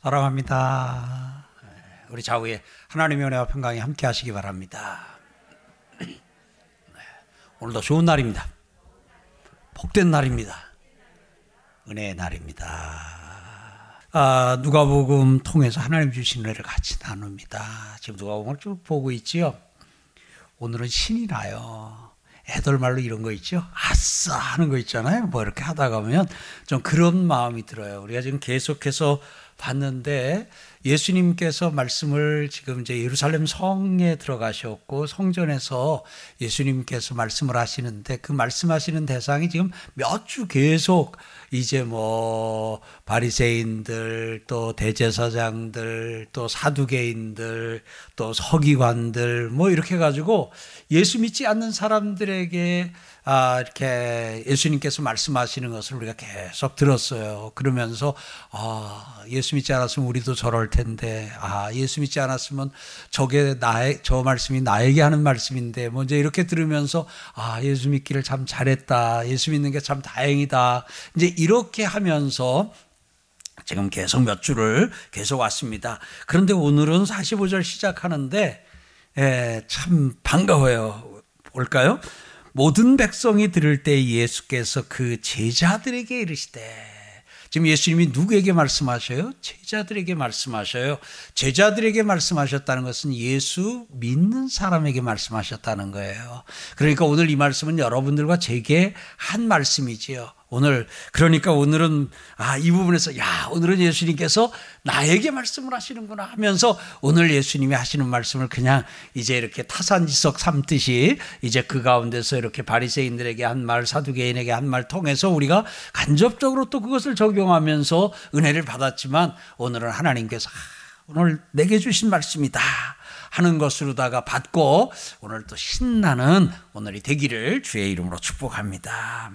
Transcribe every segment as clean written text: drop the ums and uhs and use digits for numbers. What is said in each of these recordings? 사랑합니다. 우리 좌우에 하나님의 은혜와 평강이 함께 하시기 바랍니다. 오늘도 좋은 날입니다. 복된 날입니다. 은혜의 날입니다. 누가복음 통해서 하나님 주신 은혜를 같이 나눕니다. 지금 누가복음을 쭉 보고 있지요. 오늘은 신이 나요. 애들 말로 이런 거 있죠. 아싸 하는 거 있잖아요. 뭐 이렇게 하다가 보면 좀 그런 마음이 들어요. 우리가 지금 계속해서 봤는데 예수님께서 말씀을 지금 이제 예루살렘 성에 들어가셨고 성전에서 예수님께서 말씀을 하시는데 그 말씀하시는 대상이 지금 몇 주 계속 이제 뭐 바리새인들 또 대제사장들 또 사두개인들 또 서기관들 뭐 이렇게 해가지고 예수 믿지 않는 사람들에게 이렇게 예수님께서 말씀하시는 것을 우리가 계속 들었어요. 그러면서 예수 믿지 않았으면 우리도 저럴 텐데, 예수 믿지 않았으면 저 말씀이 나에게 하는 말씀인데, 먼저 이렇게 들으면서 예수 믿기를 참 잘했다, 예수 믿는 게 참 다행이다, 이제 이렇게 하면서 지금 계속 몇 주를 계속 왔습니다. 그런데 오늘은 45절 시작하는데 참 반가워요. 볼까요? 모든 백성이 들을 때 예수께서 그 제자들에게 이르시되. 지금 예수님이 누구에게 말씀하셔요? 제자들에게 말씀하셔요. 제자들에게 말씀하셨다는 것은 예수 믿는 사람에게 말씀하셨다는 거예요. 그러니까 오늘 이 말씀은 여러분들과 제게 한 말씀이지요. 그러니까 오늘은, 이 부분에서, 오늘은 예수님께서 나에게 말씀을 하시는구나 하면서 오늘 예수님이 하시는 말씀을 그냥 이제 이렇게 타산지석 삼듯이 이제 그 가운데서 이렇게 바리새인들에게 한 말, 사두개인에게 한 말 통해서 우리가 간접적으로 또 그것을 적용하면서 은혜를 받았지만 오늘은 하나님께서 오늘 내게 주신 말씀이다 하는 것으로다가 받고 오늘 또 신나는 오늘이 되기를 주의 이름으로 축복합니다.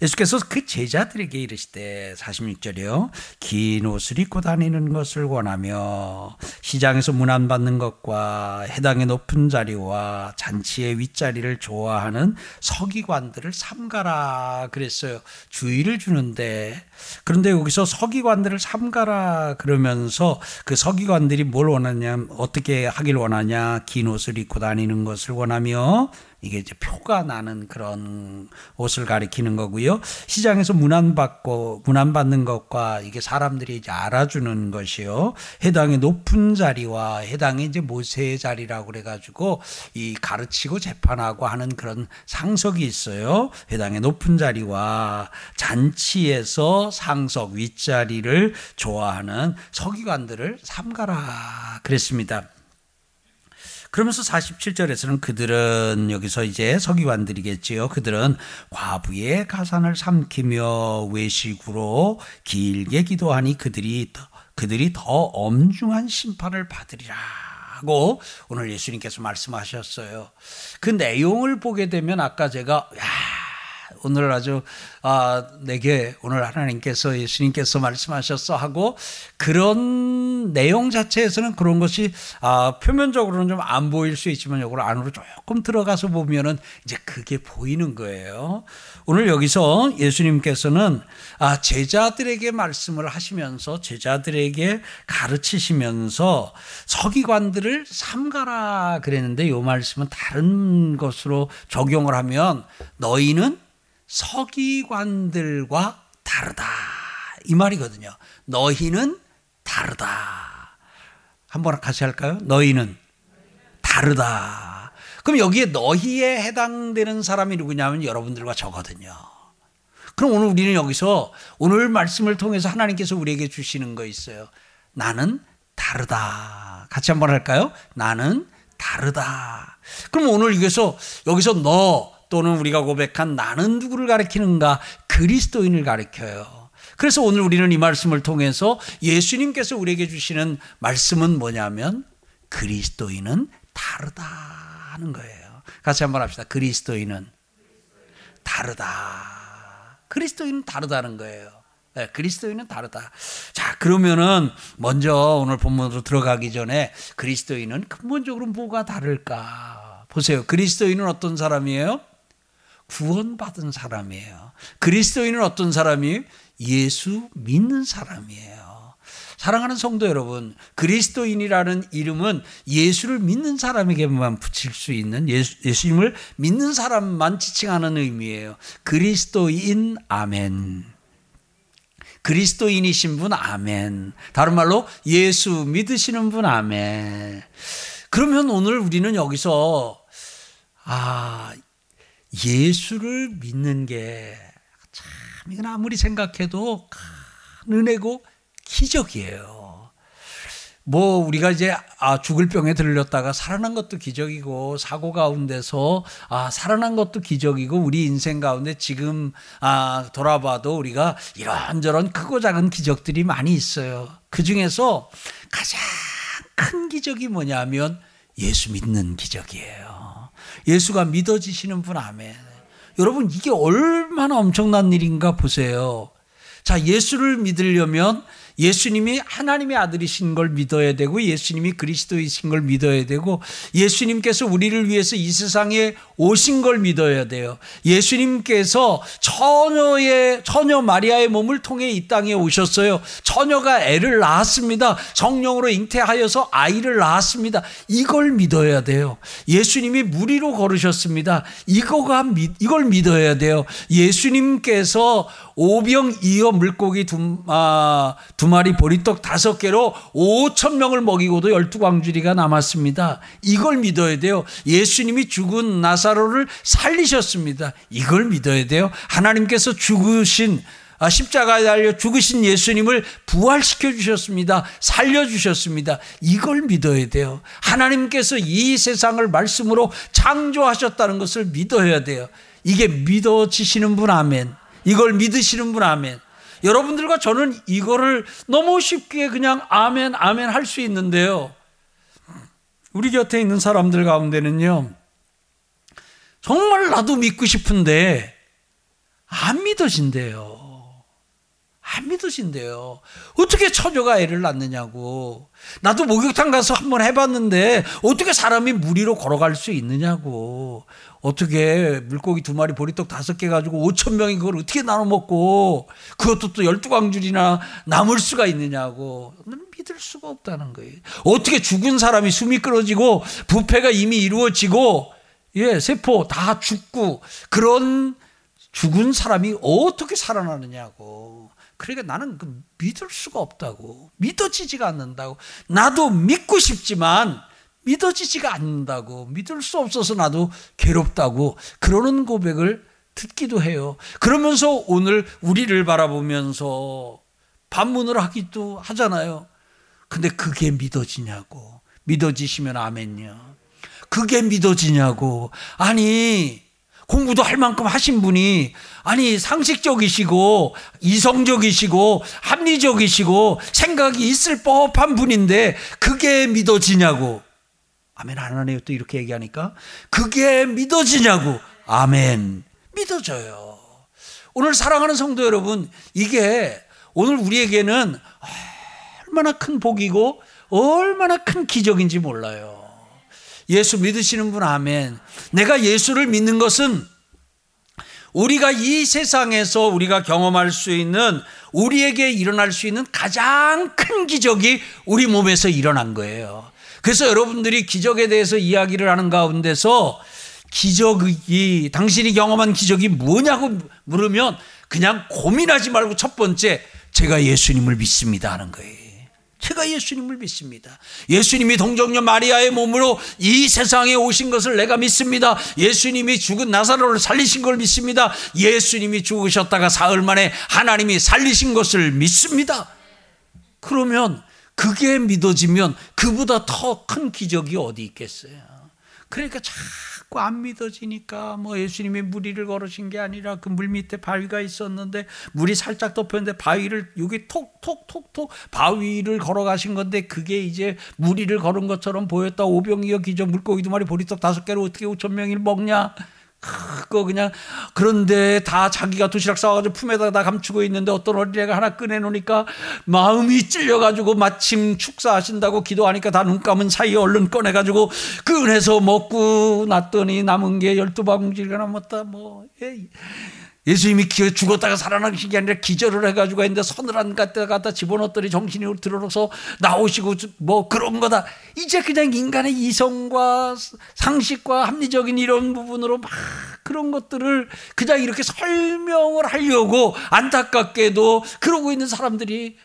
예수께서 그 제자들에게 이르시되 46절이요. 긴 옷을 입고 다니는 것을 원하며 시장에서 문안받는 것과 해당의 높은 자리와 잔치의 윗자리를 좋아하는 서기관들을 삼가라 그랬어요. 주의를 주는데, 그런데 여기서 서기관들을 삼가라 그러면서 그 서기관들이 뭘 원하냐, 어떻게 하길 원하냐, 긴 옷을 입고 다니는 것을 원하며, 이게 이제 표가 나는 그런 옷을 가리키는 거고요. 시장에서 문안받는 것과 이게 사람들이 이제 알아주는 것이요. 해당의 높은 자리와 해당의 이제 모세의 자리라고 그래가지고 이 가르치고 재판하고 하는 그런 상석이 있어요. 해당의 높은 자리와 잔치에서 상석 윗자리를 좋아하는 서기관들을 삼가라 그랬습니다. 그러면서 47절에서는 그들은, 여기서 이제 서기관들이겠지요. 그들은 과부의 가산을 삼키며 외식으로 길게 기도하니 그들이 더 엄중한 심판을 받으리라 하고 오늘 예수님께서 말씀하셨어요. 그 내용을 보게 되면 아까 제가 오늘 아주 내게 오늘 하나님께서 예수님께서 말씀하셨어 하고 그런 내용 자체에서는 그런 것이 표면적으로는 좀 안 보일 수 있지만 이걸 안으로 조금 들어가서 보면은 이제 그게 보이는 거예요. 오늘 여기서 예수님께서는 제자들에게 말씀을 하시면서 제자들에게 가르치시면서 서기관들을 삼가라 그랬는데 이 말씀은 다른 것으로 적용을 하면 너희는 서기관들과 다르다 이 말이거든요. 너희는 다르다. 한번 같이 할까요? 너희는 다르다. 그럼 여기에 너희에 해당되는 사람이 누구냐면 여러분들과 저거든요. 그럼 오늘 우리는 여기서 오늘 말씀을 통해서 하나님께서 우리에게 주시는 거 있어요. 나는 다르다. 같이 한번 할까요? 나는 다르다. 그럼 오늘 여기서 너 또는 우리가 고백한 나는 누구를 가리키는가? 그리스도인을 가리켜요. 그래서 오늘 우리는 이 말씀을 통해서 예수님께서 우리에게 주시는 말씀은 뭐냐면 그리스도인은 다르다 하는 거예요. 같이 한번 합시다. 그리스도인은 다르다. 그리스도인은 다르다는 거예요. 그리스도인은 다르다. 자, 그러면은 먼저 오늘 본문으로 들어가기 전에 그리스도인은 근본적으로 뭐가 다를까? 보세요. 그리스도인은 어떤 사람이에요? 구원받은 사람이에요. 그리스도인은 어떤 사람이에요? 예수 믿는 사람이에요. 사랑하는 성도 여러분, 그리스도인이라는 이름은 예수를 믿는 사람에게만 붙일 수 있는, 예수님을 믿는 사람만 지칭하는 의미예요. 그리스도인 아멘. 그리스도인이신 분 아멘. 다른 말로 예수 믿으시는 분 아멘. 그러면 오늘 우리는 여기서 예수를 믿는 게 참 이건 아무리 생각해도 큰 은혜고 기적이에요. 뭐 우리가 이제 죽을 병에 들렸다가 살아난 것도 기적이고, 사고 가운데서 살아난 것도 기적이고, 우리 인생 가운데 지금 돌아봐도 우리가 이런저런 크고 작은 기적들이 많이 있어요. 그중에서 가장 큰 기적이 뭐냐면 예수 믿는 기적이에요. 예수가 믿어지시는 분 아멘. 여러분, 이게 얼마나 엄청난 일인가 보세요. 자, 예수를 믿으려면 예수님이 하나님의 아들이신 걸 믿어야 되고, 예수님이 그리스도이신 걸 믿어야 되고, 예수님께서 우리를 위해서 이 세상에 오신 걸 믿어야 돼요. 예수님께서 처녀 마리아의 몸을 통해 이 땅에 오셨어요. 처녀가 애를 낳았습니다. 성령으로 잉태하여서 아이를 낳았습니다. 이걸 믿어야 돼요. 예수님이 무리로 걸으셨습니다. 이걸 믿어야 돼요. 예수님께서 오병이어 물고기 두 마리 보리떡 5개로 5,000명을 먹이고도 12광주리가 남았습니다. 이걸 믿어야 돼요. 예수님이 죽은 나사로를 살리셨습니다. 이걸 믿어야 돼요. 하나님께서 십자가에 달려 죽으신 예수님을 부활시켜 주셨습니다. 살려주셨습니다. 이걸 믿어야 돼요. 하나님께서 이 세상을 말씀으로 창조하셨다는 것을 믿어야 돼요. 이게 믿어지시는 분 아멘. 이걸 믿으시는 분 아멘. 여러분들과 저는 이거를 너무 쉽게 그냥 아멘 아멘 할 수 있는데요, 우리 곁에 있는 사람들 가운데는요, 정말 나도 믿고 싶은데 안 믿어진대요. 안 믿어진대요. 어떻게 처녀가 애를 낳느냐고, 나도 목욕탕 가서 한번 해봤는데 어떻게 사람이 무리로 걸어갈 수 있느냐고, 어떻게 물고기 2마리 보리떡 5개 가지고 5,000명이 그걸 어떻게 나눠 먹고, 그것도 또 12광줄이나 남을 수가 있느냐고. 믿을 수가 없다는 거예요. 어떻게 죽은 사람이 숨이 끊어지고 부패가 이미 이루어지고 세포 다 죽고, 그런 죽은 사람이 어떻게 살아나느냐고. 그러니까 나는 믿을 수가 없다고. 믿어지지가 않는다고. 나도 믿고 싶지만 믿어지지가 않는다고, 믿을 수 없어서 나도 괴롭다고, 그러는 고백을 듣기도 해요. 그러면서 오늘 우리를 바라보면서 반문을 하기도 하잖아요. 근데 그게 믿어지냐고. 믿어지시면 아멘요. 그게 믿어지냐고. 아니, 공부도 할 만큼 하신 분이, 상식적이시고 이성적이시고 합리적이시고 생각이 있을 법한 분인데 그게 믿어지냐고. 아멘 안 하네요. 또 이렇게 얘기하니까. 그게 믿어지냐고. 아멘. 믿어져요. 오늘 사랑하는 성도 여러분, 이게 오늘 우리에게는 얼마나 큰 복이고 얼마나 큰 기적인지 몰라요. 예수 믿으시는 분 아멘. 내가 예수를 믿는 것은 우리가 이 세상에서 우리가 경험할 수 있는, 우리에게 일어날 수 있는 가장 큰 기적이 우리 몸에서 일어난 거예요. 그래서 여러분들이 기적에 대해서 이야기를 하는 가운데서 기적이, 당신이 경험한 기적이 뭐냐고 물으면 그냥 고민하지 말고 첫 번째, 제가 예수님을 믿습니다 하는 거예요. 제가 예수님을 믿습니다. 예수님이 동정녀 마리아의 몸으로 이 세상에 오신 것을 내가 믿습니다. 예수님이 죽은 나사로를 살리신 걸 믿습니다. 예수님이 죽으셨다가 사흘 만에 하나님이 살리신 것을 믿습니다. 그러면 그게 믿어지면 그보다 더 큰 기적이 어디 있겠어요. 그러니까 자꾸 안 믿어지니까, 예수님이 무리를 걸으신 게 아니라 그 물 밑에 바위가 있었는데 물이 살짝 덮였는데 바위를 여기 톡톡톡톡 바위를 걸어가신 건데 그게 이제 무리를 걸은 것처럼 보였다. 오병이어 기적, 물고기 2마리 보리떡 5개로 어떻게 5,000명을 먹냐. 그런데 다 자기가 도시락 싸가지고 품에다 다 감추고 있는데 어떤 어린애가 하나 꺼내놓으니까 마음이 찔려가지고 마침 축사하신다고 기도하니까 다 눈 감은 사이에 얼른 꺼내가지고 꺼내서 먹고 났더니 남은 게 12방울질이가 남았다. 예수님이 죽었다가 살아나신 게 아니라 기절을 해가지고 했는데 서늘한 갖다 집어넣었더니 정신이 들어서 나오시고 뭐 그런 거다. 이제 그냥 인간의 이성과 상식과 합리적인 이런 부분으로 막 그런 것들을 그냥 이렇게 설명을 하려고 안타깝게도 그러고 있는 사람들이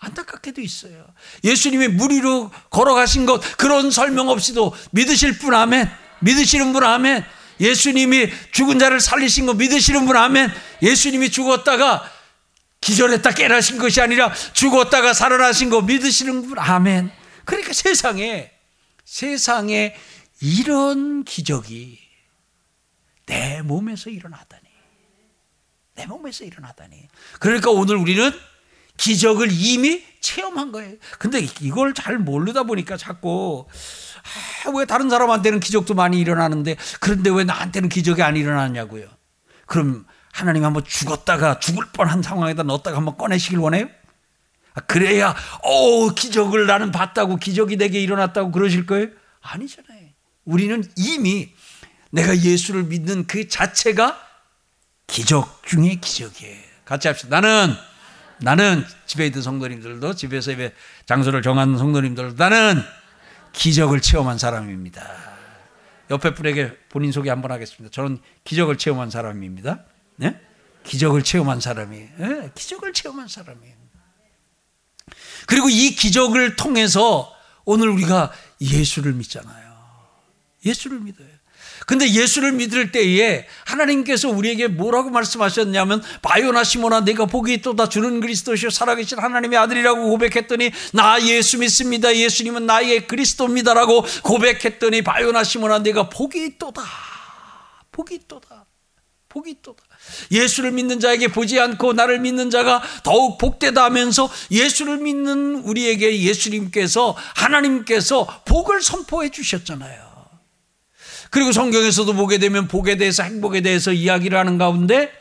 안타깝게도 있어요. 예수님이 무리로 걸어가신 것 그런 설명 없이도 믿으실 분 아멘. 믿으시는 분 아멘. 예수님이 죽은 자를 살리신 거 믿으시는 분 아멘. 예수님이 죽었다가 기절했다 깨어나신 것이 아니라 죽었다가 살아나신 거 믿으시는 분 아멘. 그러니까 세상에 이런 기적이 내 몸에서 일어나다니. 내 몸에서 일어나다니. 그러니까 오늘 우리는 기적을 이미 체험한 거예요. 근데 이걸 잘 모르다 보니까 자꾸 왜 다른 사람한테는 기적도 많이 일어나는데 그런데 왜 나한테는 기적이 안 일어나냐고요. 그럼 하나님 한번 죽었다가 죽을 뻔한 상황에다 넣었다가 한번 꺼내시길 원해요? 그래야 기적을 나는 봤다고 기적이 내게 일어났다고 그러실 거예요? 아니잖아요. 우리는 이미 내가 예수를 믿는 그 자체가 기적 중에 기적이에요. 같이 합시다. 나는 집에 있는 성도님들도 집에서 예배 장소를 정한 성도님들도 나는 기적을 체험한 사람입니다. 옆에 분에게 본인 소개 한번 하겠습니다. 저는 기적을 체험한 사람입니다. 네? 기적을 체험한 사람이에요. 네? 기적을 체험한 사람이에요. 그리고 이 기적을 통해서 오늘 우리가 예수를 믿잖아요. 예수를 믿어요. 근데 예수를 믿을 때에 하나님께서 우리에게 뭐라고 말씀하셨냐면 바요나 시모나 내가 복이 있도다 주는 그리스도시요 살아계신 하나님의 아들이라고 고백했더니 나 예수 믿습니다. 예수님은 나의 그리스도입니다라고 고백했더니 바요나 시모나 내가 복이 있도다. 복이 있도다. 복이 있도다. 예수를 믿는 자에게 보지 않고 나를 믿는 자가 더욱 복되다 하면서 예수를 믿는 우리에게 예수님께서 하나님께서 복을 선포해 주셨잖아요. 그리고 성경에서도 보게 되면 복에 대해서 행복에 대해서 이야기를 하는 가운데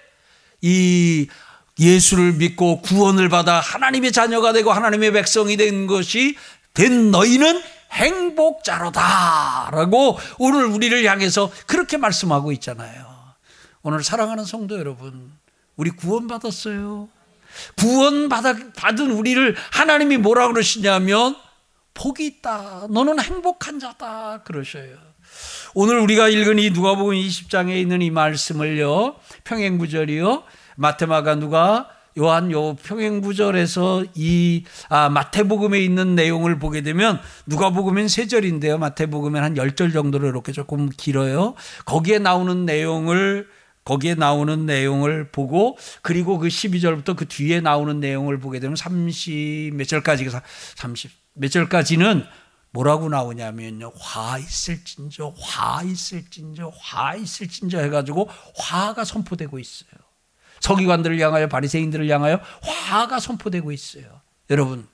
이 예수를 믿고 구원을 받아 하나님의 자녀가 되고 하나님의 백성이 된 것이 된 너희는 행복자로다라고 오늘 우리를 향해서 그렇게 말씀하고 있잖아요. 오늘 사랑하는 성도 여러분, 우리 구원받았어요. 구원받은 우리를 하나님이 뭐라고 그러시냐면 복이 있다. 너는 행복한 자다 그러셔요. 오늘 우리가 읽은 이 누가복음 20장에 있는 이 말씀을요, 평행구절이요, 마테마가 누가 요한 요 평행구절에서 이 마태복음에 있는 내용을 보게 되면 누가복음은 3절인데요, 마태복음은 한 10절 정도로 이렇게 조금 길어요. 거기에 나오는 내용을 보고 그리고 그 12절부터 그 뒤에 나오는 내용을 보게 되면 30 몇 절까지 30 몇 절까지는 뭐라고 나오냐면요, 화 있을진저 해가지고 화가 선포되고 있어요. 서기관들을 향하여 바리새인들을 향하여 화가 선포되고 있어요. 여러분,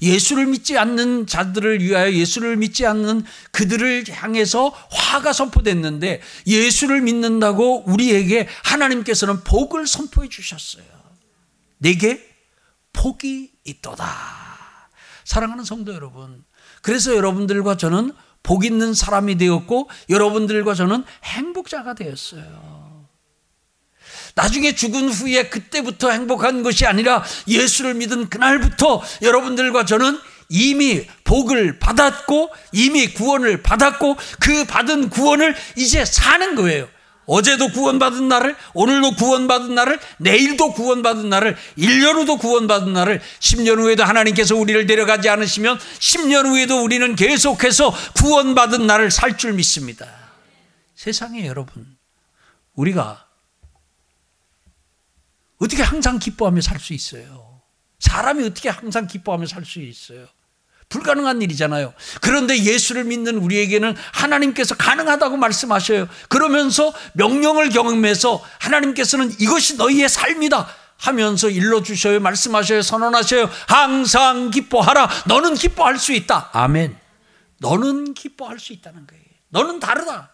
예수를 믿지 않는 자들을 위하여 예수를 믿지 않는 그들을 향해서 화가 선포됐는데 예수를 믿는다고 우리에게 하나님께서는 복을 선포해 주셨어요. 내게 복이 있도다. 사랑하는 성도 여러분, 그래서 여러분들과 저는 복 있는 사람이 되었고 여러분들과 저는 행복자가 되었어요. 나중에 죽은 후에 그때부터 행복한 것이 아니라 예수를 믿은 그날부터 여러분들과 저는 이미 복을 받았고 이미 구원을 받았고 그 받은 구원을 이제 사는 거예요. 어제도 구원받은 날을, 오늘도 구원받은 날을, 내일도 구원받은 날을, 1년 후도 구원받은 날을, 10년 후에도 하나님께서 우리를 데려가지 않으시면 10년 후에도 우리는 계속해서 구원받은 날을 살 줄 믿습니다. 세상에 여러분, 우리가 어떻게 항상 기뻐하며 살 수 있어요? 사람이 어떻게 항상 기뻐하며 살 수 있어요? 불가능한 일이잖아요. 그런데 예수를 믿는 우리에게는 하나님께서 가능하다고 말씀하셔요. 그러면서 명령을 경험해서 하나님께서는 이것이 너희의 삶이다 하면서 일러주셔요. 말씀하셔요. 선언하셔요. 항상 기뻐하라. 너는 기뻐할 수 있다. 아멘. 너는 기뻐할 수 있다는 거예요. 너는 다르다.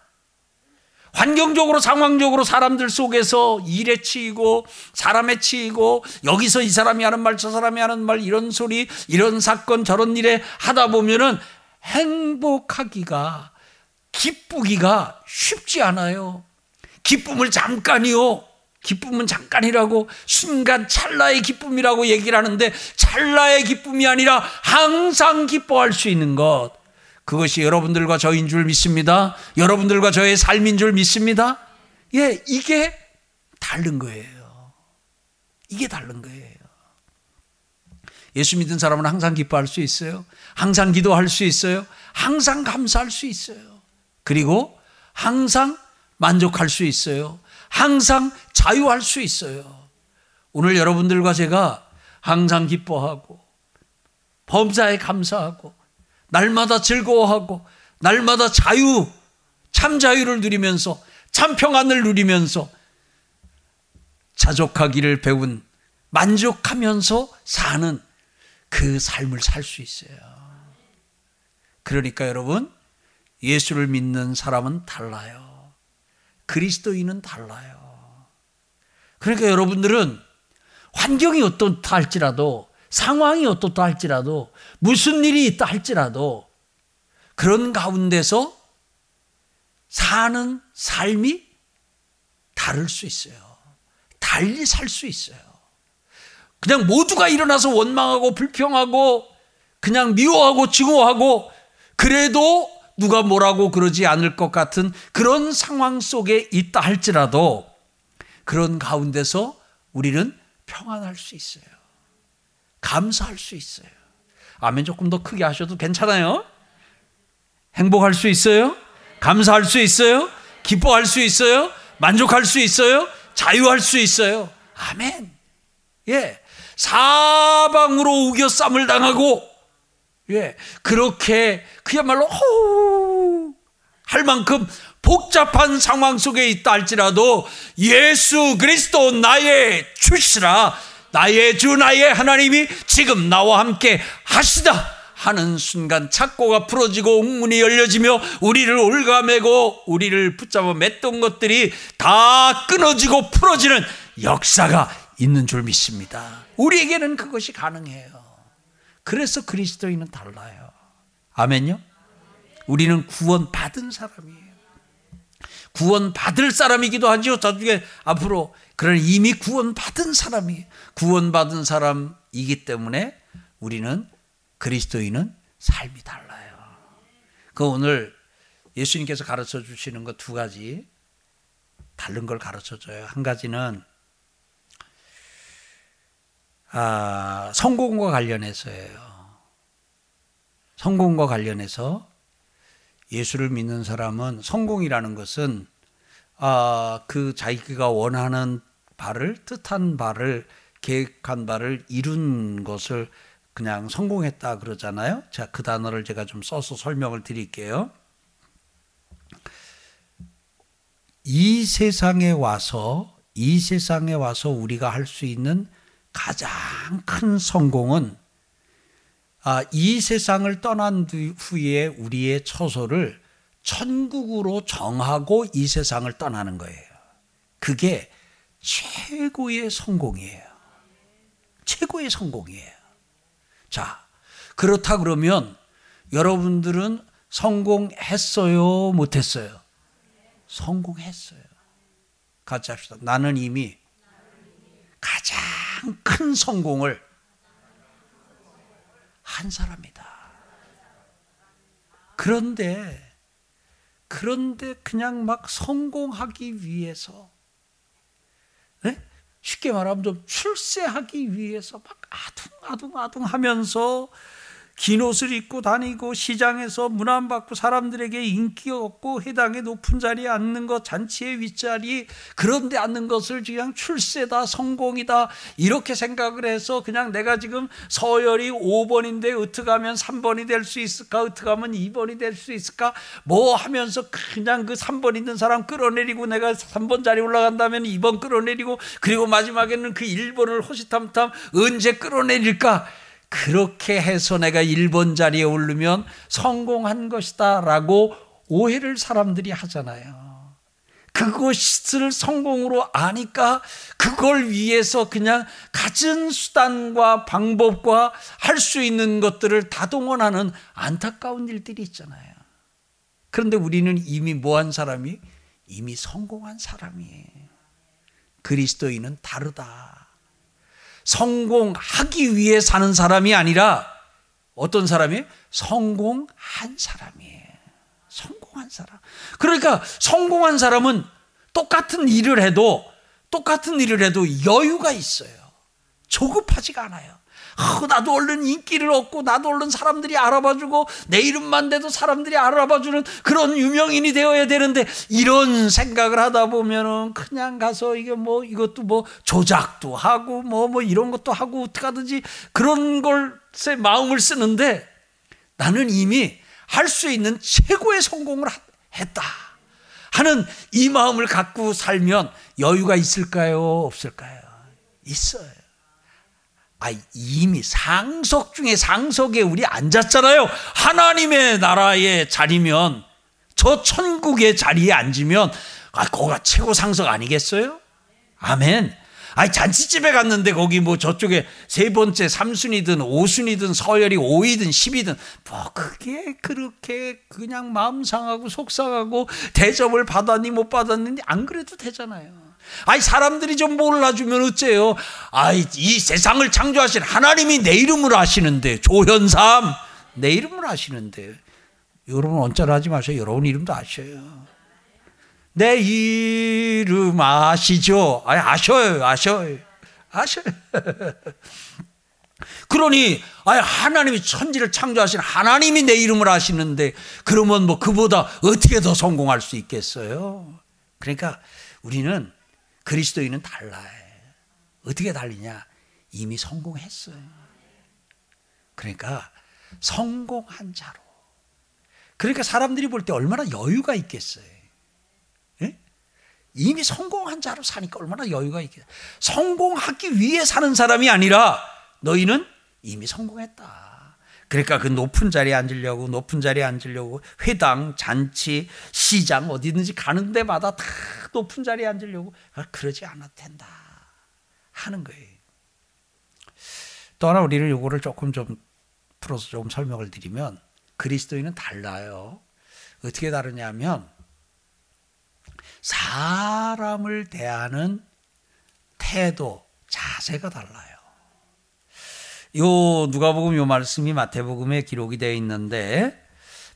환경적으로 상황적으로 사람들 속에서 일에 치이고 사람에 치이고 여기서 이 사람이 하는 말 저 사람이 하는 말 이런 소리 이런 사건 저런 일에 하다 보면은 행복하기가 기쁘기가 쉽지 않아요. 기쁨을 잠깐이요 기쁨은 잠깐이라고, 순간 찰나의 기쁨이라고 얘기를 하는데, 찰나의 기쁨이 아니라 항상 기뻐할 수 있는 것, 그것이 여러분들과 저인 줄 믿습니다. 여러분들과 저의 삶인 줄 믿습니다. 예, 이게 다른 거예요. 이게 다른 거예요. 예수 믿은 사람은 항상 기뻐할 수 있어요. 항상 기도할 수 있어요. 항상 감사할 수 있어요. 그리고 항상 만족할 수 있어요. 항상 자유할 수 있어요. 오늘 여러분들과 제가 항상 기뻐하고, 범사에 감사하고, 날마다 즐거워하고, 날마다 자유, 참 자유를 누리면서, 참 평안을 누리면서 자족하기를 배운, 만족하면서 사는 그 삶을 살 수 있어요. 그러니까 여러분, 예수를 믿는 사람은 달라요. 그리스도인은 달라요. 그러니까 여러분들은 환경이 어떻다 할지라도, 상황이 어떻다 할지라도, 무슨 일이 있다 할지라도, 그런 가운데서 사는 삶이 다를 수 있어요. 달리 살 수 있어요. 그냥 모두가 일어나서 원망하고 불평하고 그냥 미워하고 증오하고 그래도 누가 뭐라고 그러지 않을 것 같은 그런 상황 속에 있다 할지라도 그런 가운데서 우리는 평안할 수 있어요. 감사할 수 있어요. 아멘 조금 더 크게 하셔도 괜찮아요. 행복할 수 있어요. 감사할 수 있어요. 기뻐할 수 있어요. 만족할 수 있어요. 자유할 수 있어요. 아멘. 예, 사방으로 우겨쌈을 당하고, 예, 그렇게 그야말로 호우 할 만큼 복잡한 상황 속에 있다 할지라도 예수 그리스도 나의 주시라, 나의 주 나의 하나님이 지금 나와 함께 하시다 하는 순간 착고가 풀어지고 옥문이 열려지며 우리를 올가매고 우리를 붙잡아 맸던 것들이 다 끊어지고 풀어지는 역사가 있는 줄 믿습니다. 우리에게는 그것이 가능해요. 그래서 그리스도인은 달라요. 아멘요? 우리는 구원 받은 사람이에요. 구원 받을 사람이기도 하죠. 저쪽에 앞으로 그런 이미 구원 받은 사람이, 구원 받은 사람이기 때문에 우리는, 그리스도인은 삶이 달라요. 그 오늘 예수님께서 가르쳐 주시는 것 두 가지 다른 걸 가르쳐 줘요. 한 가지는 성공과 관련해서예요. 성공과 관련해서 예수를 믿는 사람은 성공이라는 것은 그 자기가 원하는 바를, 뜻한 바를, 계획한 바를 이룬 것을 그냥 성공했다 그러잖아요. 자, 그 단어를 제가 좀 써서 설명을 드릴게요. 이 세상에 와서 우리가 할 수 있는 가장 큰 성공은 이 세상을 떠난 후에 우리의 처소를 천국으로 정하고 이 세상을 떠나는 거예요. 그게 최고의 성공이에요. 최고의 성공이에요. 자, 그렇다 그러면 여러분들은 성공했어요? 못했어요? 성공했어요. 같이 합시다. 나는 이미 가장 큰 성공을 한 사람이다. 그런데 그냥 막 성공하기 위해서, 네? 쉽게 말하면 좀 출세하기 위해서 막 아둥아둥 하면서 긴 옷을 입고 다니고 시장에서 문안받고 사람들에게 인기 얻고 해당의 높은 자리에 앉는 것, 잔치의 윗자리 그런데 앉는 것을 그냥 출세다, 성공이다 이렇게 생각을 해서 그냥 내가 지금 서열이 5번인데 으뜩하면 3번이 될 수 있을까, 으뜩하면 2번이 될 수 있을까 뭐 하면서 그냥 그 3번 있는 사람 끌어내리고 내가 3번 자리 올라간다면 2번 끌어내리고 그리고 마지막에는 그 1번을 호시탐탐 언제 끌어내릴까, 그렇게 해서 내가 1번 자리에 오르면 성공한 것이다 라고 오해를 사람들이 하잖아요. 그것을 성공으로 아니까 그걸 위해서 그냥 갖은 수단과 방법과 할 수 있는 것들을 다 동원하는 안타까운 일들이 있잖아요. 그런데 우리는 이미 뭐한 사람이? 이미 성공한 사람이에요. 그리스도인은 다르다. 성공하기 위해 사는 사람이 아니라 어떤 사람이에요? 성공한 사람이에요. 성공한 사람. 그러니까 성공한 사람은 똑같은 일을 해도 여유가 있어요. 조급하지가 않아요. 나도 얼른 인기를 얻고 나도 얼른 사람들이 알아봐주고 내 이름만 돼도 사람들이 알아봐주는 그런 유명인이 되어야 되는데, 이런 생각을 하다 보면은 그냥 가서 이게 뭐 이것도 뭐 조작도 하고 뭐 이런 것도 하고 어떡하든지 그런 것에 마음을 쓰는데, 나는 이미 할 수 있는 최고의 성공을 했다 하는 이 마음을 갖고 살면 여유가 있을까요? 없을까요? 있어요. 이미 상석 중에 상석에 우리 앉았잖아요. 하나님의 나라의 자리면, 저 천국의 자리에 앉으면 그거가 최고 상석 아니겠어요? 아멘. 잔치집에 갔는데 거기 뭐 저쪽에 세 번째 3순위든 5순위든 서열이 5위든 10위든 뭐 그게 그렇게 그냥 마음 상하고 속상하고 대접을 받았니 못 받았는지 안 그래도 되잖아요. 사람들이 좀 몰라주면 어째요? 이 세상을 창조하신 하나님이 내 이름을 아시는데, 조현삼 내 이름을 아시는데, 여러분 언짢아 하지 마세요. 여러분 이름도 아셔요. 내 이름 아시죠? 아셔요. 그러니 하나님이 천지를 창조하신 하나님이 내 이름을 아시는데, 그러면 뭐 그보다 어떻게 더 성공할 수 있겠어요? 그러니까 우리는, 그리스도인은 달라요. 어떻게 달리냐? 이미 성공했어요. 그러니까 성공한 자로. 그러니까 사람들이 볼 때 얼마나 여유가 있겠어요. 예? 이미 성공한 자로 사니까 얼마나 여유가 있겠어요. 성공하기 위해 사는 사람이 아니라 너희는 이미 성공했다. 그러니까 그 높은 자리에 앉으려고 회당, 잔치, 시장 어디든지 가는 데마다 다 높은 자리에 앉으려고, 그러지 않아도 된다 하는 거예요. 또 하나, 우리를 요거를 좀 풀어서 조금 설명을 드리면, 그리스도인은 달라요. 어떻게 다르냐면 사람을 대하는 태도, 자세가 달라요. 누가복음 말씀이 마태복음에 기록이 되어 있는데,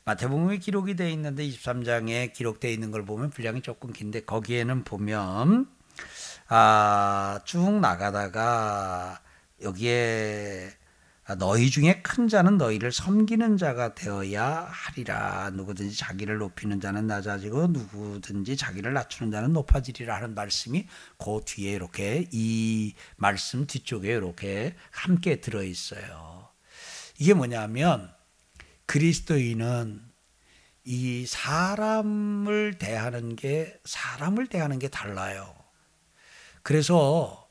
23장에 기록되어 있는 걸 보면, 분량이 조금 긴데 거기에는 보면 쭉 나가다가 여기에 너희 중에 큰 자는 너희를 섬기는 자가 되어야 하리라. 누구든지 자기를 높이는 자는 낮아지고 누구든지 자기를 낮추는 자는 높아지리라 하는 말씀이 그 뒤에 이렇게, 이 말씀 뒤쪽에 이렇게 함께 들어있어요. 이게 뭐냐면, 그리스도인은 이 사람을 대하는 게 달라요. 그래서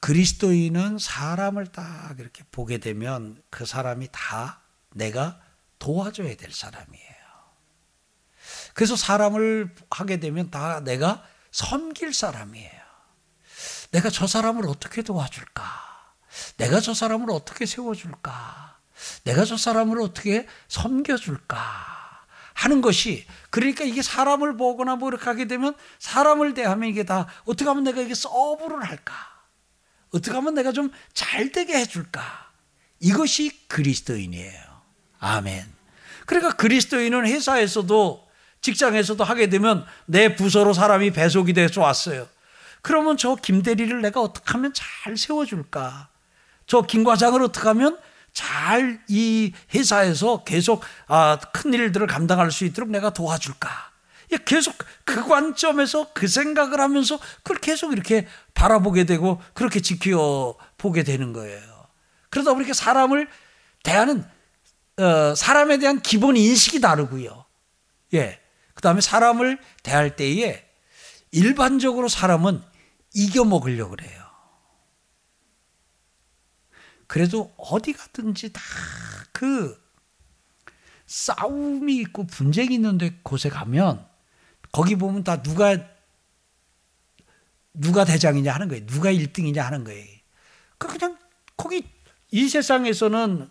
그리스도인은 사람을 딱 이렇게 보게 되면 그 사람이 다 내가 도와줘야 될 사람이에요. 그래서 사람을 하게 되면 다 내가 섬길 사람이에요. 내가 저 사람을 어떻게 도와줄까? 내가 저 사람을 어떻게 세워줄까? 내가 저 사람을 어떻게 섬겨줄까? 하는 것이, 그러니까 이게 사람을 보거나 뭐 이렇게 하게 되면 사람을 대하면 이게 다 어떻게 하면 내가 이게 서브를 할까? 어떻게 하면 내가 좀 잘되게 해줄까? 이것이 그리스도인이에요. 아멘. 그러니까 그리스도인은 회사에서도, 직장에서도 하게 되면, 내 부서로 사람이 배속이 돼서 왔어요. 그러면 저 김대리를 내가 어떻게 하면 잘 세워줄까? 저 김과장을 어떻게 하면 잘 이 회사에서 계속 큰 일들을 감당할 수 있도록 내가 도와줄까? 계속 그 관점에서 그 생각을 하면서 그걸 계속 이렇게 바라보게 되고 그렇게 지켜보게 되는 거예요. 그러다 보니까 사람을 대하는, 사람에 대한 기본 인식이 다르고요. 예. 그 다음에 사람을 대할 때에 일반적으로 사람은 이겨먹으려고 그래요. 그래도 어디 가든지 다 싸움이 있고 분쟁이 있는데 곳에 가면 거기 보면 다 누가 대장이냐 하는 거예요. 누가 1등이냐 하는 거예요. 그냥 거기, 이 세상에서는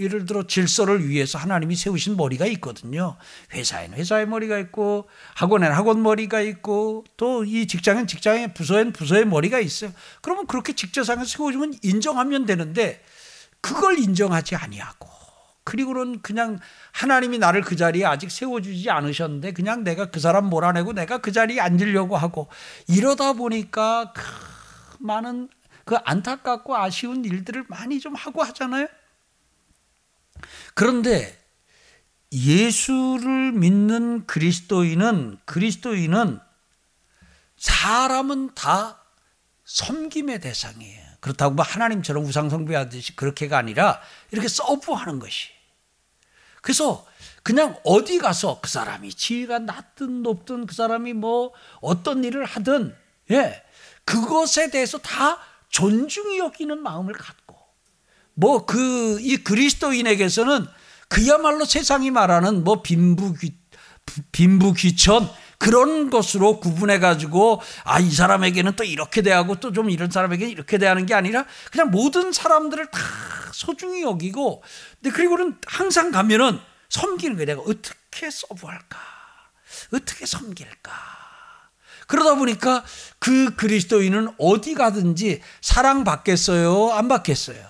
예를 들어 질서를 위해서 하나님이 세우신 머리가 있거든요. 회사에는 회사의 머리가 있고, 학원에는 학원 머리가 있고, 또 이 직장에는 직장의 부서에는 부서의 머리가 있어요. 그러면 그렇게 직제상에 세워주면 인정하면 되는데 그걸 인정하지 아니하고, 그리고는 그냥 하나님이 나를 그 자리에 아직 세워주지 않으셨는데 그냥 내가 그 사람 몰아내고 내가 그 자리에 앉으려고 하고, 이러다 보니까 그 많은 그 안타깝고 아쉬운 일들을 많이 좀 하고 하잖아요. 그런데 예수를 믿는 그리스도인은 사람은 다 섬김의 대상이에요. 그렇다고 뭐 하나님처럼 우상숭배하듯이 그렇게가 아니라 이렇게 서브하는 것이. 그래서 그냥 어디 가서 그 사람이 지위가 낮든 높든 그 사람이 뭐 어떤 일을 하든, 예, 그것에 대해서 다 존중이 여기는 마음을 갖고, 뭐 이 그리스도인에게서는 그야말로 세상이 말하는 뭐 빈부 귀천 그런 것으로 구분해가지고, 아, 이 사람에게는 또 이렇게 대하고 또 좀 이런 사람에게는 이렇게 대하는 게 아니라 그냥 모든 사람들을 다 소중히 여기고, 근데 그리고는 항상 가면은 섬기는 거예요. 내가 어떻게 서브할까? 어떻게 섬길까? 그러다 보니까 그 그리스도인은 어디 가든지 사랑받겠어요? 안 받겠어요?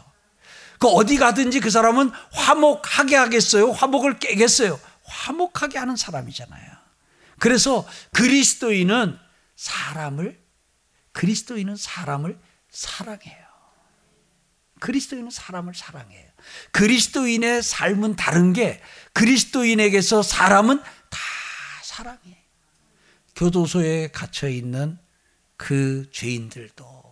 그 어디 가든지 그 사람은 화목하게 하겠어요? 화목을 깨겠어요? 화목하게 하는 사람이잖아요. 그래서 그리스도인은 사람을 사랑해요. 그리스도인은 사람을 사랑해요. 그리스도인의 삶은 다른 게, 그리스도인에게서 사람은 다 사랑해. 교도소에 갇혀 있는 그 죄인들도,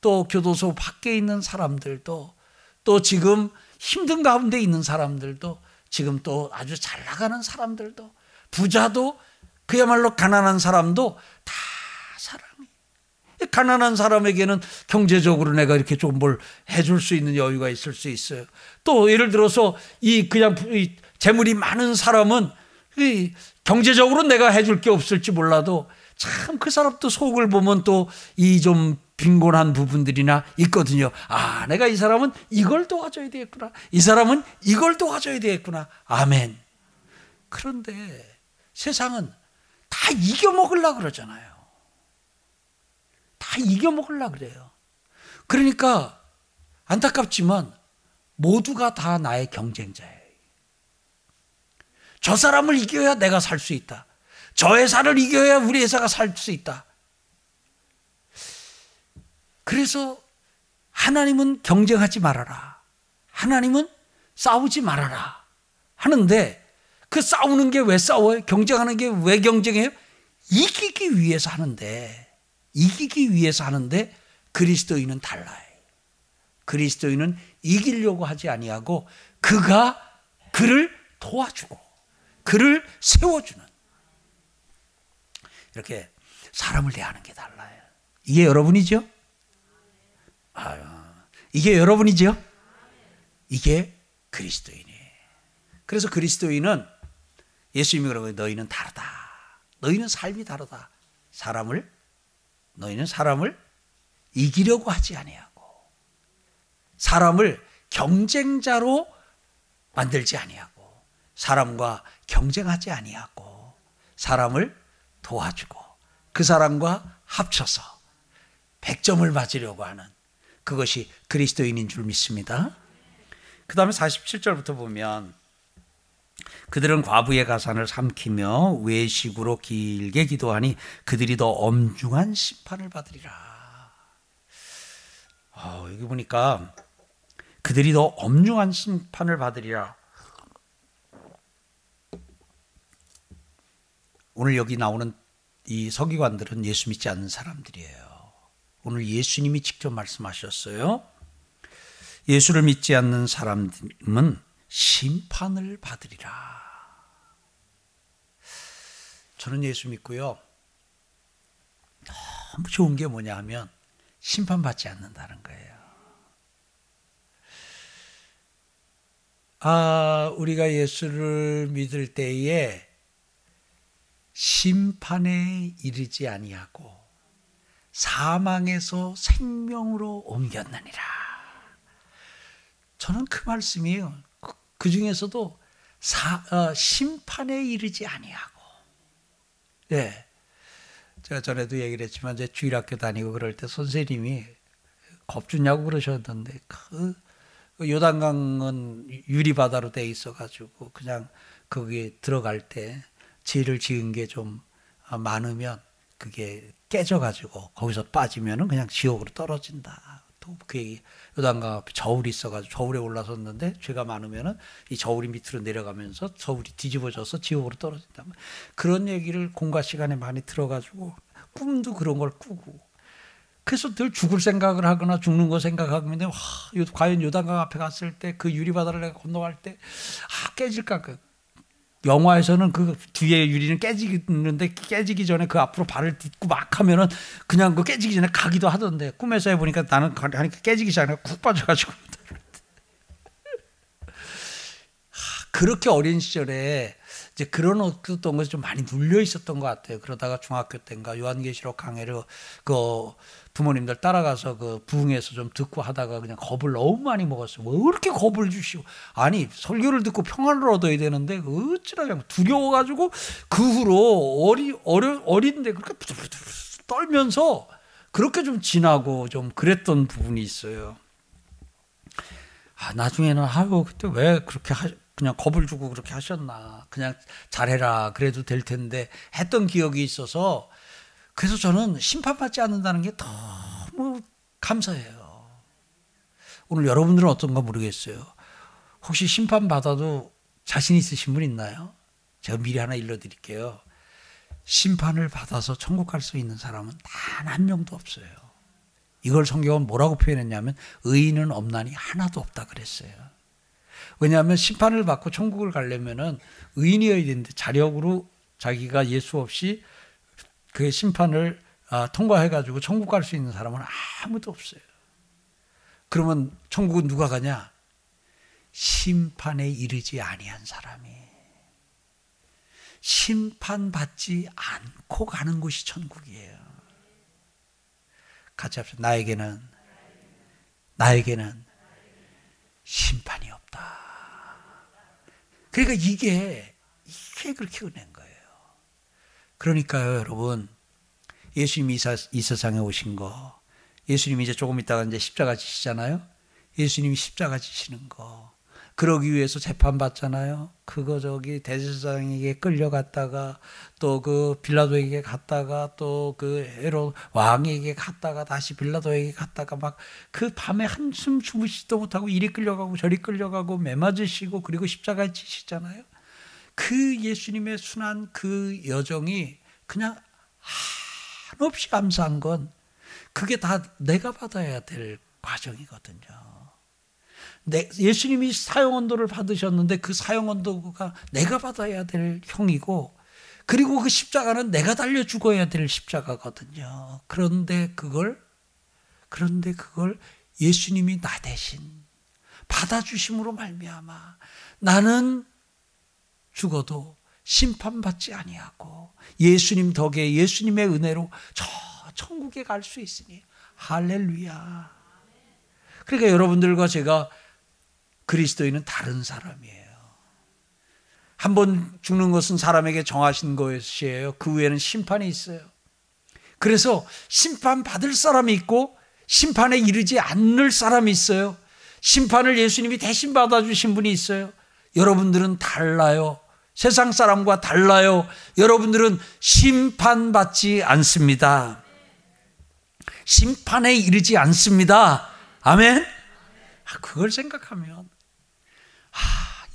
또 교도소 밖에 있는 사람들도, 또 지금 힘든 가운데 있는 사람들도, 지금 또 아주 잘 나가는 사람들도, 부자도 그야말로 가난한 사람도 다 사랑해. 가난한 사람에게는 경제적으로 내가 이렇게 좀 뭘 해줄 수 있는 여유가 있을 수 있어요. 또 예를 들어서 이 그냥 재물이 많은 사람은 이 경제적으로 내가 해줄 게 없을지 몰라도 참 그 사람도 속을 보면 또 이 좀 빈곤한 부분들이나 있거든요. 아, 내가 이 사람은 이걸 도와줘야 되겠구나. 이 사람은 이걸 도와줘야 되겠구나. 아멘. 그런데 세상은 다 이겨먹으려고 그러잖아요. 다 이겨먹으려고 그래요. 그러니까 안타깝지만 모두가 다 나의 경쟁자예요. 저 사람을 이겨야 내가 살 수 있다. 저 회사를 이겨야 우리 회사가 살 수 있다. 그래서 하나님은 경쟁하지 말아라, 하나님은 싸우지 말아라 하는데, 그 싸우는 게 왜 싸워요? 경쟁하는 게 왜 경쟁해요? 이기기 위해서 하는데 그리스도인은 달라요. 그리스도인은 이기려고 하지 아니하고 그가 그를 도와주고 그를 세워주는, 이렇게 사람을 대하는 게 달라요. 이게 여러분이죠? 이게 그리스도인이에요. 그래서 그리스도인은 예수님이 그러고, 너희는 다르다. 너희는 삶이 다르다. 너희는 사람을 이기려고 하지 아니하고, 사람을 경쟁자로 만들지 아니하고, 사람과 경쟁하지 아니하고, 사람을 도와주고 그 사람과 합쳐서 100점을 맞으려고 하는, 그것이 그리스도인인 줄 믿습니다. 그 다음에 47절부터 보면, 그들은 과부의 가산을 삼키며 외식으로 길게 기도하니 그들이 더 엄중한 심판을 받으리라. 여기 보니까 그들이 더 엄중한 심판을 받으리라. 오늘 여기 나오는 이 서기관들은 예수 믿지 않는 사람들이에요. 오늘 예수님이 직접 말씀하셨어요. 예수를 믿지 않는 사람은 심판을 받으리라. 저는 예수 믿고요, 너무 좋은 게 뭐냐 하면 심판받지 않는다는 거예요. 우리가 예수를 믿을 때에 심판에 이르지 아니하고 사망에서 생명으로 옮겼느니라. 저는 그 말씀이에요. 그 중에서도 심판에 이르지 아니하고. 예. 제가 전에도 얘기를 했지만 이제 주일학교 다니고 그럴 때 선생님이 겁주냐고 그러셨는데 그 요단강은 유리바다로 돼 있어가지고 그냥 거기에 들어갈 때 죄를 지은 게 좀 많으면 그게 깨져가지고 거기서 빠지면은 그냥 지옥으로 떨어진다. 또 그 얘기 요단강 앞에 저울이 있어가지고 저울에 올라섰는데 죄가 많으면은 이 저울이 밑으로 내려가면서 저울이 뒤집어져서 지옥으로 떨어진다. 그런 얘기를 공과 시간에 많이 들어가지고 꿈도 그런 걸 꾸고 그래서 늘 죽을 생각을 하거나 죽는 거 생각하면 와, 과연 요단강 앞에 갔을 때 그 유리바다를 내가 건너갈 때 깨질까. 영화에서는 그 뒤에 유리는 깨지는데 깨지기 전에 그 앞으로 발을 딛고 막 하면은 그냥 그 깨지기 전에 가기도 하던데 꿈에서 해보니까 나는 가니까 깨지기 전에 쿡 빠져가지고. 그렇게 어린 시절에 이제 그런 어떤 것이 좀 많이 눌려 있었던 것 같아요. 그러다가 중학교 때인가 요한계시록 강해를 그 부모님들 따라가서 그 부흥에서 좀 듣고 하다가 그냥 겁을 너무 많이 먹었어요. 왜 이렇게 겁을 주시오? 아니 설교를 듣고 평안을 얻어야 되는데 어찌나 두려워가지고 그 후로 어린데 그렇게 부들부들 떨면서 그렇게 좀 지나고 좀 그랬던 부분이 있어요. 아 나중에는 그때 왜 그렇게 그냥 겁을 주고 그렇게 하셨나. 그냥 잘해라 그래도 될 텐데 했던 기억이 있어서 그래서 저는 심판받지 않는다는 게 너무 감사해요. 오늘 여러분들은 어떤가 모르겠어요. 혹시 심판받아도 자신 있으신 분 있나요? 제가 미리 하나 일러드릴게요. 심판을 받아서 천국 갈 수 있는 사람은 단 한 명도 없어요. 이걸 성경은 뭐라고 표현했냐면 의인은 없나니 하나도 없다 그랬어요. 왜냐하면 심판을 받고 천국을 가려면은 의인이어야 되는데 자력으로 자기가 예수 없이 그 심판을 통과해가지고 천국 갈 수 있는 사람은 아무도 없어요. 그러면 천국은 누가 가냐? 심판에 이르지 아니한 사람이. 심판받지 않고 가는 곳이 천국이에요. 같이 합시다. 나에게는 심판이 없다. 그러니까 이게 그렇게 은혜인 거예요. 그러니까요, 여러분. 예수님이 이 세상에 오신 거. 예수님이 이제 조금 있다가 이제 십자가 지시잖아요. 예수님이 십자가 지시는 거. 그러기 위해서 재판받잖아요. 그거 저기 대제사장에게 끌려갔다가 또 그 빌라도에게 갔다가 또 그 헤롯 왕에게 갔다가 다시 빌라도에게 갔다가 막 그 밤에 한숨 주무시지도 못하고 이리 끌려가고 저리 끌려가고 매맞으시고 그리고 십자가에 치시잖아요. 그 예수님의 순한 그 여정이 그냥 한없이 감사한 건 그게 다 내가 받아야 될 과정이거든요. 예수님이 사형언도를 받으셨는데 그 사형언도가 내가 받아야 될 형이고 그리고 그 십자가는 내가 달려 죽어야 될 십자가거든요. 그런데 그걸 예수님이 나 대신 받아주심으로 말미암아 나는 죽어도 심판받지 아니하고 예수님 덕에 예수님의 은혜로 저 천국에 갈 수 있으니 할렐루야. 그러니까 여러분들과 제가 그리스도인은 다른 사람이에요. 한 번 죽는 것은 사람에게 정하신 것이에요. 그 후에는 심판이 있어요. 그래서 심판받을 사람이 있고 심판에 이르지 않을 사람이 있어요. 심판을 예수님이 대신 받아주신 분이 있어요. 여러분들은 달라요. 세상 사람과 달라요. 여러분들은 심판받지 않습니다. 심판에 이르지 않습니다. 아멘? 그걸 생각하면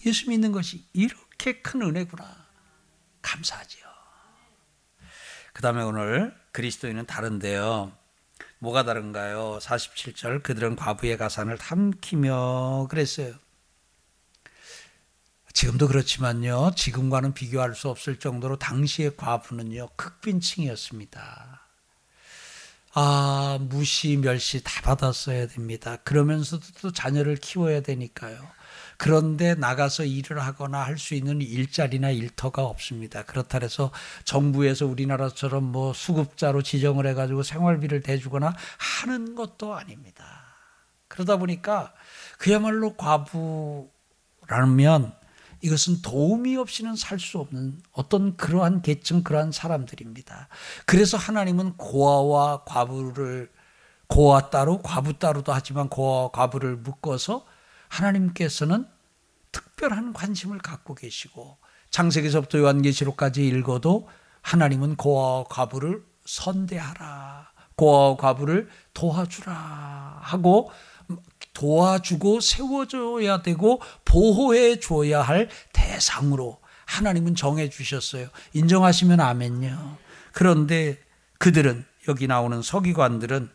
예수 믿는 것이 이렇게 큰 은혜구나. 감사하지요. 그 다음에 오늘 그리스도인은 다른데요. 뭐가 다른가요? 47절 그들은 과부의 가산을 삼키며 그랬어요. 지금도 그렇지만요. 지금과는 비교할 수 없을 정도로 당시의 과부는요. 극빈층이었습니다. 무시, 멸시 다 받았어야 됩니다. 그러면서도 또 자녀를 키워야 되니까요. 그런데 나가서 일을 하거나 할 수 있는 일자리나 일터가 없습니다. 그렇다 해서 정부에서 우리나라처럼 뭐 수급자로 지정을 해가지고 생활비를 대주거나 하는 것도 아닙니다. 그러다 보니까 그야말로 과부 라면 이것은 도움이 없이는 살 수 없는 어떤 그러한 계층, 그러한 사람들입니다. 그래서 하나님은 고아와 과부를, 고아 따로 과부 따로도 하지만 고아와 과부를 묶어서 하나님께서는 특별한 관심을 갖고 계시고, 창세기서부터 요한계시록까지 읽어도 하나님은 고아와 과부를 선대하라, 고아와 과부를 도와주라 하고, 도와주고 세워줘야 되고 보호해 줘야 할 대상으로 하나님은 정해 주셨어요. 인정하시면 아멘요. 그런데 그들은, 여기 나오는 서기관들은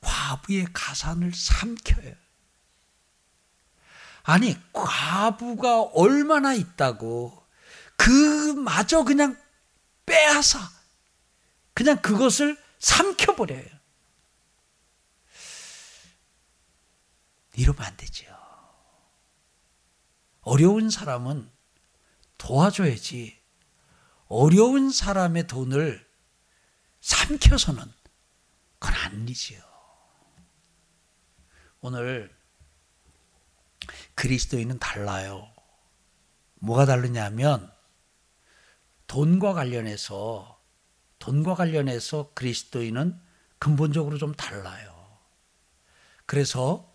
과부의 가산을 삼켜요. 아니, 과부가 얼마나 있다고 그마저 그냥 빼앗아, 그냥 그것을 삼켜버려요. 이러면 안 되죠. 어려운 사람은 도와줘야지, 어려운 사람의 돈을 삼켜서는 그건 아니지요. 오늘 그리스도인은 달라요. 뭐가 다르냐면 돈과 관련해서 그리스도인은 근본적으로 좀 달라요. 그래서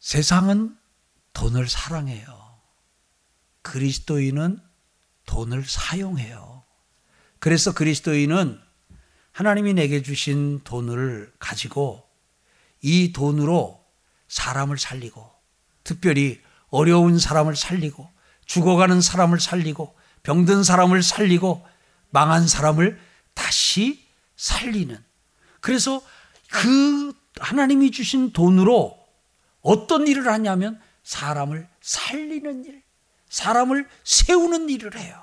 세상은 돈을 사랑해요. 그리스도인은 돈을 사용해요. 그래서 그리스도인은 하나님이 내게 주신 돈을 가지고 이 돈으로 사람을 살리고, 특별히 어려운 사람을 살리고, 죽어가는 사람을 살리고, 병든 사람을 살리고, 망한 사람을 다시 살리는, 그래서 그 하나님이 주신 돈으로 어떤 일을 하냐면 사람을 살리는 일, 사람을 세우는 일을 해요.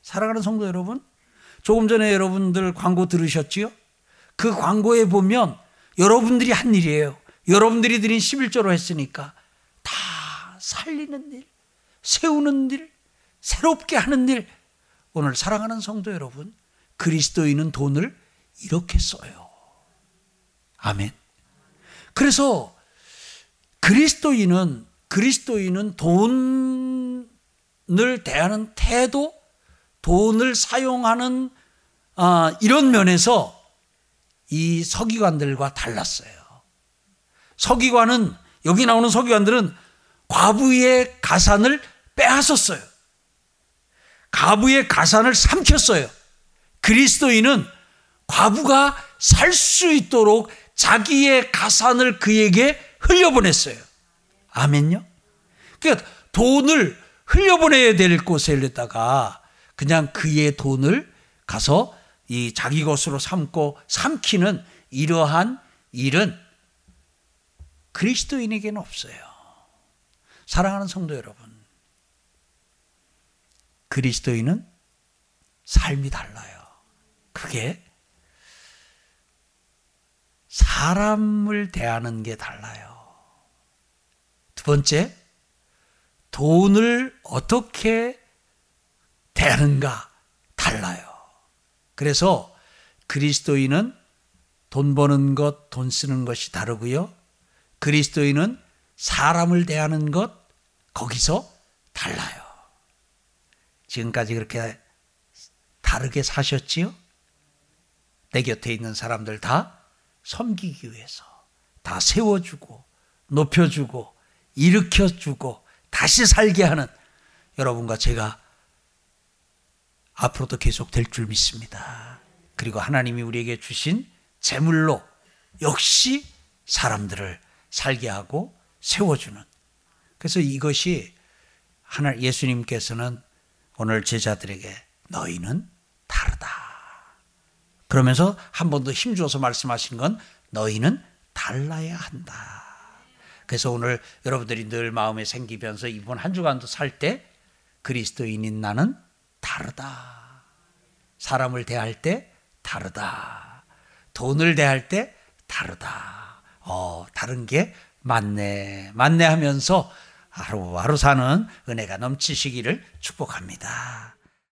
살아가는 성도 여러분, 조금 전에 여러분들 광고 들으셨지요? 그 광고에 보면 여러분들이 한 일이에요. 여러분들이 드린 11조로 했으니까 다 살리는 일, 세우는 일, 새롭게 하는 일. 오늘 사랑하는 성도 여러분, 그리스도인은 돈을 이렇게 써요. 아멘. 그래서 그리스도인은 돈을 대하는 태도, 돈을 사용하는 이런 면에서 이 서기관들과 달랐어요. 서기관은, 여기 나오는 서기관들은 과부의 가산을 빼앗았어요. 과부의 가산을 삼켰어요. 그리스도인은 과부가 살 수 있도록 자기의 가산을 그에게 흘려보냈어요. 아멘요? 그러니까 돈을 흘려보내야 될 곳에다가 그냥 그의 돈을 가서 이 자기 것으로 삼고 삼키는 이러한 일은 그리스도인에게는 없어요. 사랑하는 성도 여러분, 그리스도인은 삶이 달라요. 그게 사람을 대하는 게 달라요. 두 번째, 돈을 어떻게 대하는가 달라요. 그래서 그리스도인은 돈 버는 것, 돈 쓰는 것이 다르고요. 그리스도인은 사람을 대하는 것, 거기서 달라요. 지금까지 그렇게 다르게 사셨지요? 내 곁에 있는 사람들 다 섬기기 위해서 다 세워주고 높여주고 일으켜주고 다시 살게 하는 여러분과 제가 앞으로도 계속 될 줄 믿습니다. 그리고 하나님이 우리에게 주신 재물로 역시 사람들을 살게 하고 세워주는, 그래서 이것이 하나, 예수님께서는 오늘 제자들에게 너희는 다르다 그러면서 한 번 더 힘줘서 말씀하신 건 너희는 달라야 한다. 그래서 오늘 여러분들이 늘 마음에 생기면서 이번 한 주간도 살 때 그리스도인인 나는 다르다, 사람을 대할 때 다르다, 돈을 대할 때 다르다, 다른 게 맞네 하면서 하루하루 사는 은혜가 넘치시기를 축복합니다.